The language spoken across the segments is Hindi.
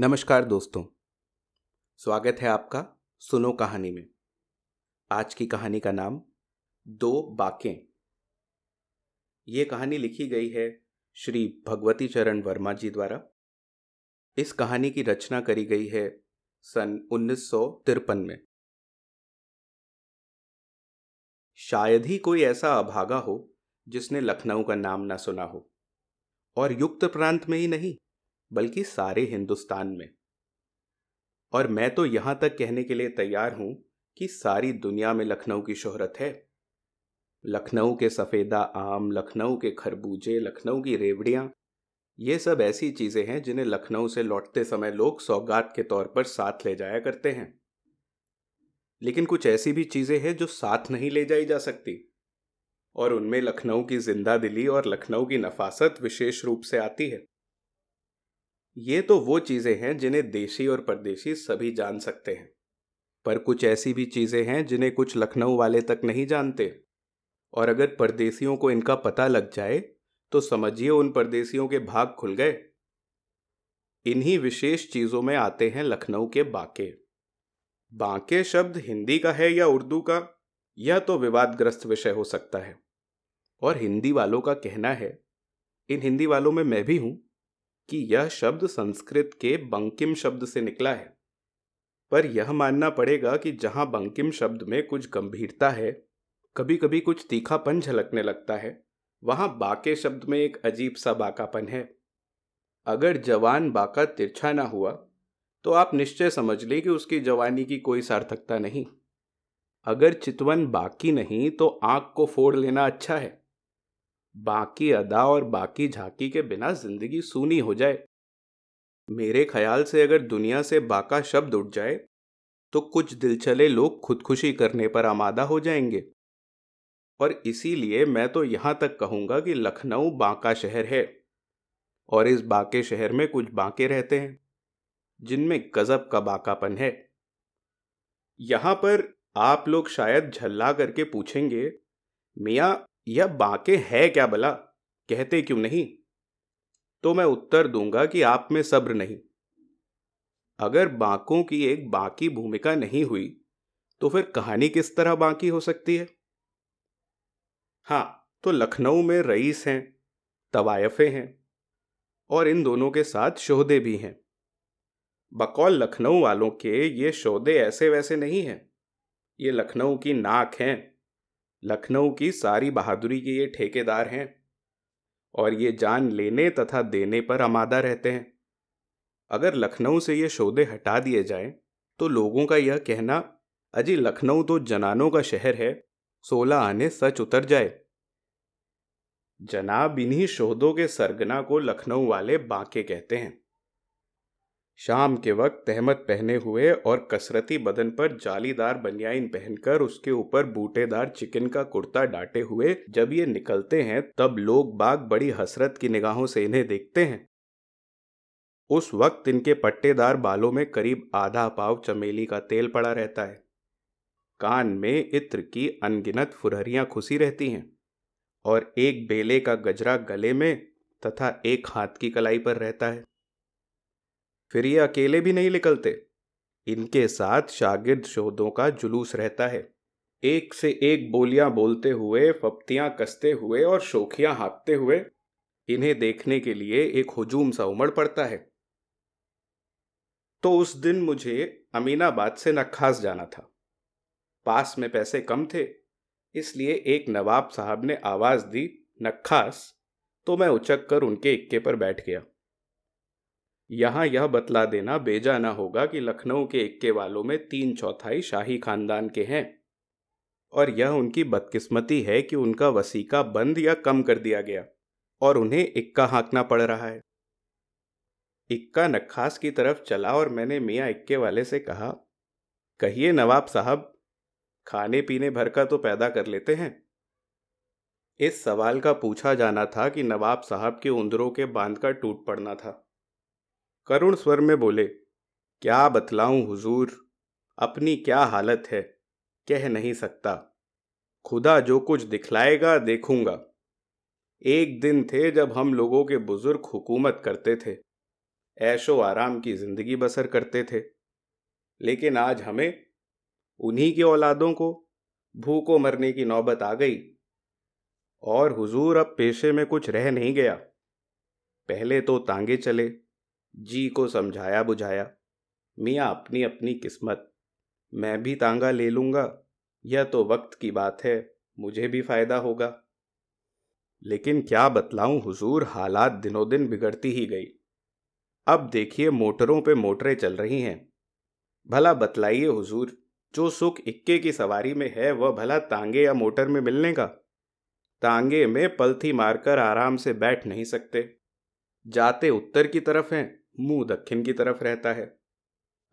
नमस्कार दोस्तों, स्वागत है आपका सुनो कहानी में। आज की कहानी का नाम दो बांके। ये कहानी लिखी गई है श्री भगवती चरण वर्मा जी द्वारा। इस कहानी की रचना करी गई है सन 1953 में। शायद ही कोई ऐसा अभागा हो जिसने लखनऊ का नाम ना सुना हो, और युक्त प्रांत में ही नहीं बल्कि सारे हिंदुस्तान में। और मैं तो यहां तक कहने के लिए तैयार हूं कि सारी दुनिया में लखनऊ की शोहरत है। लखनऊ के सफ़ेदा आम, लखनऊ के खरबूजे, लखनऊ की रेवड़ियां, ये सब ऐसी चीज़ें हैं जिन्हें लखनऊ से लौटते समय लोग सौगात के तौर पर साथ ले जाया करते हैं। लेकिन कुछ ऐसी भी चीज़ें हैं जो साथ नहीं ले जाई जा सकती, और उनमें लखनऊ की जिंदा दिली और लखनऊ की नफासत विशेष रूप से आती है। ये तो वो चीज़ें हैं जिन्हें देशी और परदेशी सभी जान सकते हैं, पर कुछ ऐसी भी चीज़ें हैं जिन्हें कुछ लखनऊ वाले तक नहीं जानते। और अगर परदेशियों को इनका पता लग जाए तो समझिए उन परदेशियों के भाग खुल गए। इन्हीं विशेष चीज़ों में आते हैं लखनऊ के बांके। बांके शब्द हिंदी का है या उर्दू का, यह तो विवादग्रस्त विषय हो सकता है। और हिंदी वालों का कहना है, इन हिंदी वालों में मैं भी हूँ, कि यह शब्द संस्कृत के बंकिम शब्द से निकला है। पर यह मानना पड़ेगा कि जहाँ बंकिम शब्द में कुछ गंभीरता है, कभी कभी कुछ तीखापन झलकने लगता है, वहाँ बांके शब्द में एक अजीब सा बांकापन है। अगर जवान बांका तिरछा ना हुआ तो आप निश्चय समझ लें कि उसकी जवानी की कोई सार्थकता नहीं। अगर चितवन बाकी नहीं तो आँख को फोड़ लेना अच्छा है। बाकी अदा और बाकी झांकी के बिना जिंदगी सूनी हो जाए। मेरे ख्याल से अगर दुनिया से बाका शब्द उठ जाए तो कुछ दिलचले लोग खुदकुशी करने पर आमादा हो जाएंगे। और इसीलिए मैं तो यहाँ तक कहूँगा कि लखनऊ बांका शहर है, और इस बांके शहर में कुछ बांके रहते हैं जिनमें गजब का बांकापन है। यहाँ पर आप लोग शायद झल्ला करके पूछेंगे, मियाँ यह बांके है क्या भला, कहते क्यों नहीं? तो मैं उत्तर दूंगा कि आप में सब्र नहीं। अगर बांकों की एक बाकी भूमिका नहीं हुई तो फिर कहानी किस तरह बांकी हो सकती है? हाँ, तो लखनऊ में रईस हैं, तवायफे हैं, और इन दोनों के साथ शोहदे भी हैं। बकौल लखनऊ वालों के ये शोहदे ऐसे वैसे नहीं हैं, ये लखनऊ की नाक हैं, लखनऊ की सारी बहादुरी के ये ठेकेदार हैं, और ये जान लेने तथा देने पर आमादा रहते हैं। अगर लखनऊ से ये शोधे हटा दिए जाएं, तो लोगों का यह कहना, अजी लखनऊ तो जनानों का शहर है, 16 आने सच उतर जाए। जनाब, इन्हीं शोधों के सरगना को लखनऊ वाले बांके कहते हैं। शाम के वक्त तहमत पहने हुए और कसरती बदन पर जालीदार बनियाइन पहनकर उसके ऊपर बूटेदार चिकन का कुर्ता डाटे हुए जब ये निकलते हैं, तब लोग बाग बड़ी हसरत की निगाहों से इन्हें देखते हैं। उस वक्त इनके पट्टेदार बालों में करीब आधा पाव चमेली का तेल पड़ा रहता है, कान में इत्र की अनगिनत फुरहरियां खुसी रहती हैं, और एक बेले का गजरा गले में तथा एक हाथ की कलाई पर रहता है। फिर ये अकेले भी नहीं निकलते, इनके साथ शागिर्द शोधों का जुलूस रहता है। एक से एक बोलियां बोलते हुए, फप्तियां कसते हुए और शोखियां हाँकते हुए इन्हें देखने के लिए एक हुजूम सा उमड़ पड़ता है। तो उस दिन मुझे अमीनाबाद से नखास जाना था। पास में पैसे कम थे, इसलिए एक नवाब साहब ने आवाज़ दी, नखास, तो मैं उचक कर उनके इक्के पर बैठ गया। यहाँ यह बतला देना बेजा ना होगा कि लखनऊ के इक्के वालों में 3/4 शाही खानदान के हैं, और यह उनकी बदकिस्मती है कि उनका वसीका बंद या कम कर दिया गया और उन्हें इक्का हाँकना पड़ रहा है। इक्का नखास की तरफ चला और मैंने मियाँ इक्के वाले से कहा, कहिए नवाब साहब, खाने पीने भर का तो पैदा कर लेते हैं। इस सवाल का पूछा जाना था कि नवाब साहब के उंदरों के बांध का टूट पड़ना था। करुण स्वर में बोले, क्या बतलाऊं हुजूर, अपनी क्या हालत है, कह नहीं सकता। खुदा जो कुछ दिखलाएगा देखूंगा। एक दिन थे जब हम लोगों के बुजुर्ग हुकूमत करते थे, ऐशो आराम की ज़िंदगी बसर करते थे, लेकिन आज हमें उन्हीं की औलादों को भूखों मरने की नौबत आ गई। और हुजूर, अब पेशे में कुछ रह नहीं गया। पहले तो तांगे चले, जी को समझाया बुझाया, मियाँ अपनी अपनी किस्मत, मैं भी तांगा ले लूँगा, यह तो वक्त की बात है, मुझे भी फ़ायदा होगा। लेकिन क्या बतलाऊं हुजूर, हालात दिनों दिन बिगड़ती ही गई। अब देखिए मोटरों पे मोटरें चल रही हैं। भला बतलाइए हुजूर, जो सुख इक्के की सवारी में है वह भला तांगे या मोटर में मिलने का? तांगे में पलथी मारकर आराम से बैठ नहीं सकते, जाते उत्तर की तरफ हैं, मुंह दक्षिण की तरफ रहता है।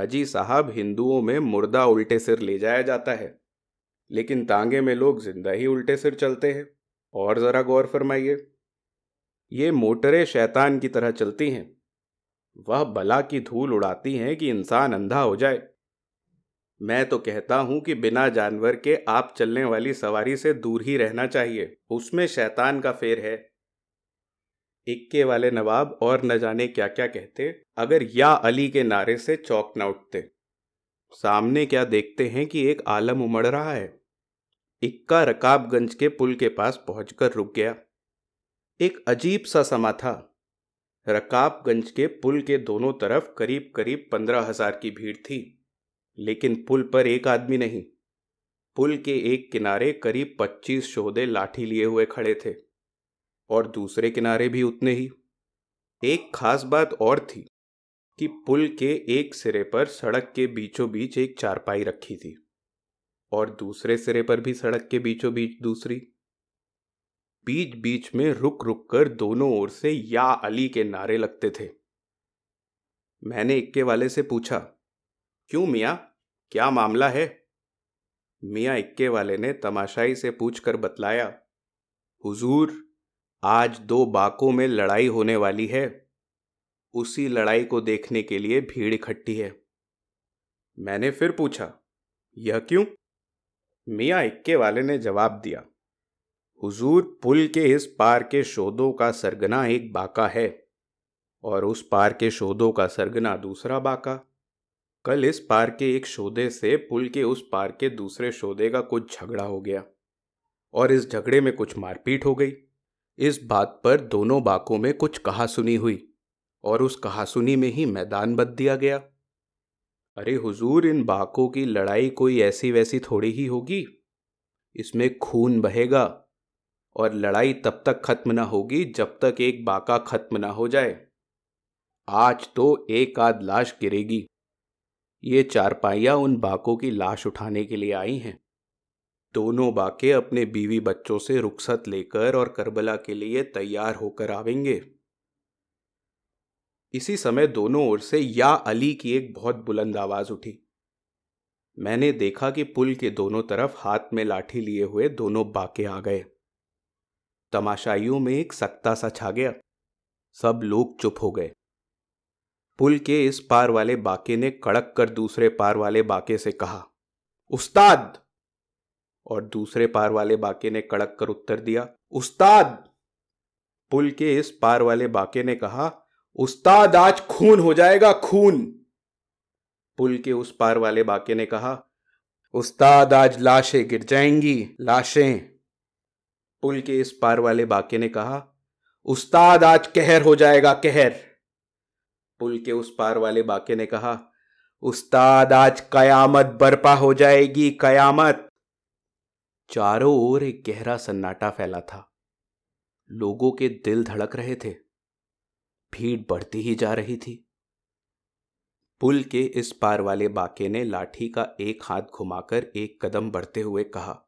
अजी साहब, हिंदुओं में मुर्दा उल्टे सिर ले जाया जाता है, लेकिन तांगे में लोग जिंदा ही उल्टे सिर चलते हैं। और ज़रा गौर फरमाइए, ये मोटरें शैतान की तरह चलती हैं, वह बला की धूल उड़ाती हैं कि इंसान अंधा हो जाए। मैं तो कहता हूँ कि बिना जानवर के आप चलने वाली सवारी से दूर ही रहना चाहिए, उसमें शैतान का फेर है। इक्के वाले नवाब और न जाने क्या क्या कहते अगर या अली के नारे से चौंक न उठते। सामने क्या देखते हैं कि एक आलम उमड़ रहा है। इक्का रकाबगंज के पुल के पास पहुंचकर रुक गया। एक अजीब सा समा था। रकाबगंज के पुल के दोनों तरफ करीब करीब 15,000 की भीड़ थी, लेकिन पुल पर एक आदमी नहीं। पुल के एक किनारे करीब 25 शोधे लाठी लिए हुए खड़े थे और दूसरे किनारे भी उतने ही। एक खास बात और थी कि पुल के एक सिरे पर सड़क के बीचों बीच एक चारपाई रखी थी और दूसरे सिरे पर भी सड़क के बीचों बीच दूसरी। बीच बीच में रुक रुक कर दोनों ओर से या अली के नारे लगते थे। मैंने इक्के वाले से पूछा, क्यों मियाँ, क्या मामला है? मियाँ इक्के वाले ने तमाशाई से पूछकर बतलाया, हुजूर, आज दो बाकों में लड़ाई होने वाली है, उसी लड़ाई को देखने के लिए भीड़ इकट्ठी है। मैंने फिर पूछा, यह क्यों? मियाँ इक्के वाले ने जवाब दिया, हुजूर, पुल के इस पार के शोधों का सरगना एक बाका है और उस पार के शोधों का सरगना दूसरा बाका। कल इस पार के एक शोधे से पुल के उस पार के दूसरे शोधे का कुछ झगड़ा हो गया और इस झगड़े में कुछ मारपीट हो गई। इस बात पर दोनों बाकों में कुछ कहासुनी हुई और उस कहासुनी में ही मैदान बद दिया गया। अरे हुजूर, इन बाकों की लड़ाई कोई ऐसी वैसी थोड़ी ही होगी, इसमें खून बहेगा और लड़ाई तब तक खत्म ना होगी जब तक एक बाका खत्म ना हो जाए। आज तो एक आध लाश गिरेगी, ये चारपाइयाँ उन बाकों की लाश उठाने के लिए आई हैं। दोनों बाके अपने बीवी बच्चों से रुखसत लेकर और करबला के लिए तैयार होकर आवेंगे। इसी समय दोनों ओर से या अली की एक बहुत बुलंद आवाज़ उठी। मैंने देखा कि पुल के दोनों तरफ हाथ में लाठी लिए हुए दोनों बाके आ गए। तमाशाइयों में एक सख्ता सा छा गया, सब लोग चुप हो गए। पुल के इस पार वाले बाके ने कड़क कर दूसरे पार वाले बाके से कहा, उस्ताद! और दूसरे पार वाले बाके ने कड़क कर उत्तर दिया, उस्ताद! पुल के इस पार वाले बाके ने कहा, उस्ताद, आज खून हो जाएगा, खून! पुल के उस पार वाले बाके ने कहा, उस्ताद, आज लाशें गिर जाएंगी, लाशें! पुल के इस पार वाले बाके ने कहा, उस्ताद, आज कहर हो जाएगा, कहर! पुल के उस पार वाले बाके ने कहा, उस्ताद, आज कयामत बरपा हो जाएगी, कयामत! चारों ओर एक गहरा सन्नाटा फैला था। लोगों के दिल धड़क रहे थे, भीड़ बढ़ती ही जा रही थी। पुल के इस पार वाले बाके ने लाठी का एक हाथ घुमाकर एक कदम बढ़ते हुए कहा,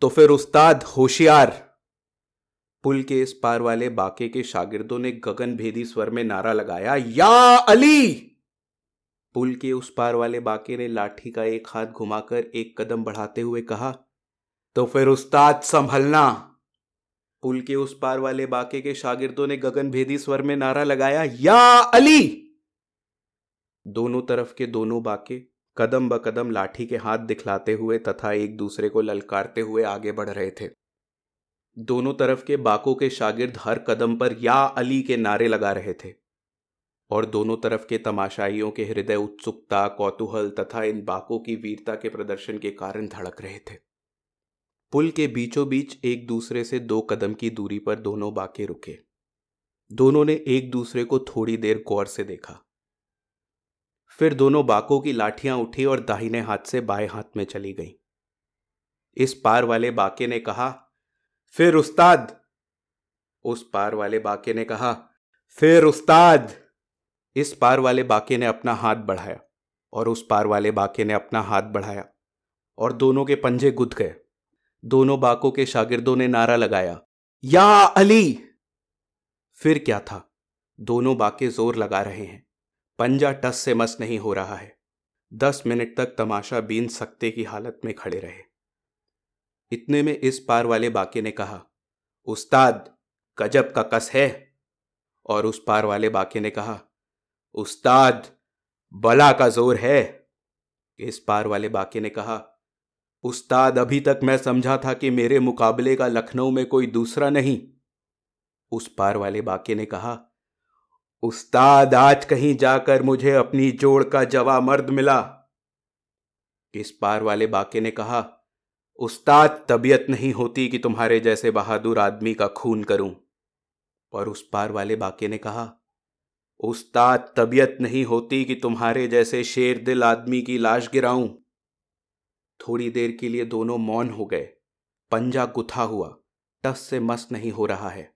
तो फिर उस्ताद होशियार! पुल के इस पार वाले बाके के शागिर्दों ने गगनभेदी स्वर में नारा लगाया, या अली! पुल के उस पार वाले बाके ने लाठी का एक हाथ घुमाकर एक कदम बढ़ाते हुए कहा, तो फिर उस्ताद संभलना! पुल के उस पार वाले बाके के शागिर्दों ने गगनभेदी स्वर में नारा लगाया, या अली! दोनों तरफ के दोनों बाके कदम ब कदम लाठी के हाथ दिखलाते हुए तथा एक दूसरे को ललकारते हुए आगे बढ़ रहे थे। दोनों तरफ के बाकों के शागिर्द हर कदम पर या अली के नारे लगा रहे थे और दोनों तरफ के तमाशाइयों के हृदय उत्सुकता, कौतूहल तथा इन बाकों की वीरता के प्रदर्शन के कारण धड़क रहे थे। पुल के बीचों बीच एक दूसरे से 2 कदम की दूरी पर दोनों बाके रुके। दोनों ने एक दूसरे को थोड़ी देर गौर से देखा, फिर दोनों बाकों की लाठियां उठी और दाहिने हाथ से बाएं हाथ में चली गईं। इस पार वाले बाके ने कहा, फिर उस्ताद। उस पार वाले बाके ने कहा, फिर उस्ताद। इस पार वाले बाके ने अपना हाथ बढ़ाया और उस पार वाले बाके ने अपना हाथ बढ़ाया और दोनों के पंजे गुद गए। दोनों बाकों के शागिर्दों ने नारा लगाया, या अली। फिर क्या था, दोनों बाके जोर लगा रहे हैं, पंजा टस से मस नहीं हो रहा है। 10 मिनट तक तमाशा बीन सकते की हालत में खड़े रहे। इतने में इस पार वाले बाके ने कहा, उस्ताद गजब का कस है। और उस पार वाले बाके ने कहा, उस्ताद बला का जोर है। इस पार वाले बाके ने कहा, उस्ताद अभी तक मैं समझा था कि मेरे मुकाबले का लखनऊ में कोई दूसरा नहीं। उस पार वाले बाके ने कहा, उस्ताद आज कहीं जाकर मुझे अपनी जोड़ का जवा मर्द मिला। इस पार वाले बाके ने कहा, उस्ताद तबीयत नहीं होती कि तुम्हारे जैसे बहादुर आदमी का खून करूं। और उस पार वाले बाके ने कहा, उस्ताद तबीयत नहीं होती कि तुम्हारे जैसे शेर दिल आदमी की लाश गिराऊं। थोड़ी देर के लिए दोनों मौन हो गए। पंजा गुथा हुआ, टस से मस नहीं हो रहा है।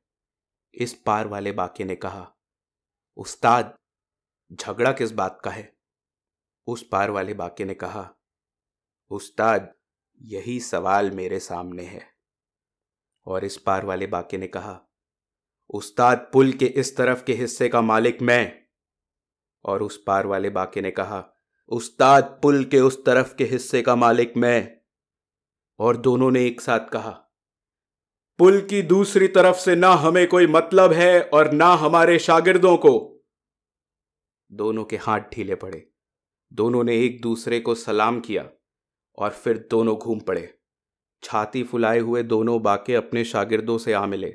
इस पार वाले बाके ने कहा, उस्ताद झगड़ा किस बात का है। उस पार वाले बाके ने कहा, उस्ताद यही सवाल मेरे सामने है। और इस पार वाले बाके ने कहा, उस्ताद पुल के इस तरफ के हिस्से का मालिक मैं। और उस पार वाले बाके ने कहा, उस्ताद पुल के उस तरफ के हिस्से का मालिक मैं। और दोनों ने एक साथ कहा, पुल की दूसरी तरफ से ना हमें कोई मतलब है और ना हमारे शागिर्दों को। दोनों के हाथ ढीले पड़े। दोनों ने एक दूसरे को सलाम किया और फिर दोनों घूम पड़े। छाती फुलाए हुए दोनों बाके अपने शागिर्दों से आ मिले।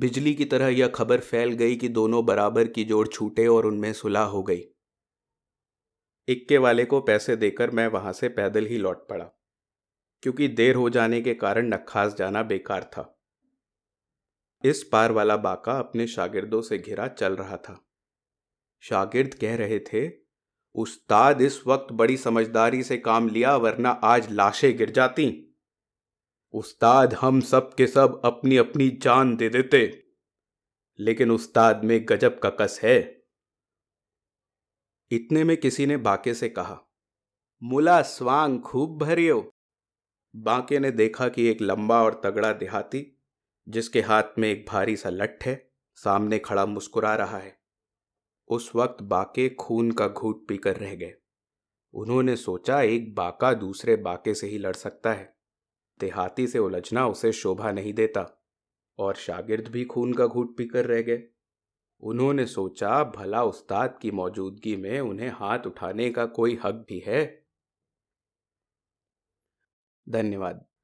बिजली की तरह यह खबर फैल गई कि दोनों बराबर की जोड़ छूटे और उनमें सुलह हो गई। इक्के वाले को पैसे देकर मैं वहां से पैदल ही लौट पड़ा, क्योंकि देर हो जाने के कारण नखास जाना बेकार था। इस पार वाला बाका अपने शागिर्दों से घिरा चल रहा था। शागिर्द कह रहे थे, उस्ताद इस वक्त बड़ी समझदारी से काम लिया, वरना आज लाशें गिर जाती। उस्ताद हम सब के सब अपनी अपनी जान दे देते, लेकिन उस्ताद में गजब का कस है। इतने में किसी ने बाके से कहा, मुला स्वांग खूब भरियो। बाके ने देखा कि एक लंबा और तगड़ा देहाती, जिसके हाथ में एक भारी सा लठ है, सामने खड़ा मुस्कुरा रहा है। उस वक्त बाके खून का घूंट पीकर रह गए। उन्होंने सोचा, एक बाका दूसरे बाके से ही लड़ सकता है। देहाती से उलझना उसे शोभा नहीं देता। और शागिर्द भी खून का घूंट पीकर रह गए। उन्होंने सोचा, भला उस्ताद की मौजूदगी में उन्हें हाथ उठाने का कोई हक भी है। धन्यवाद।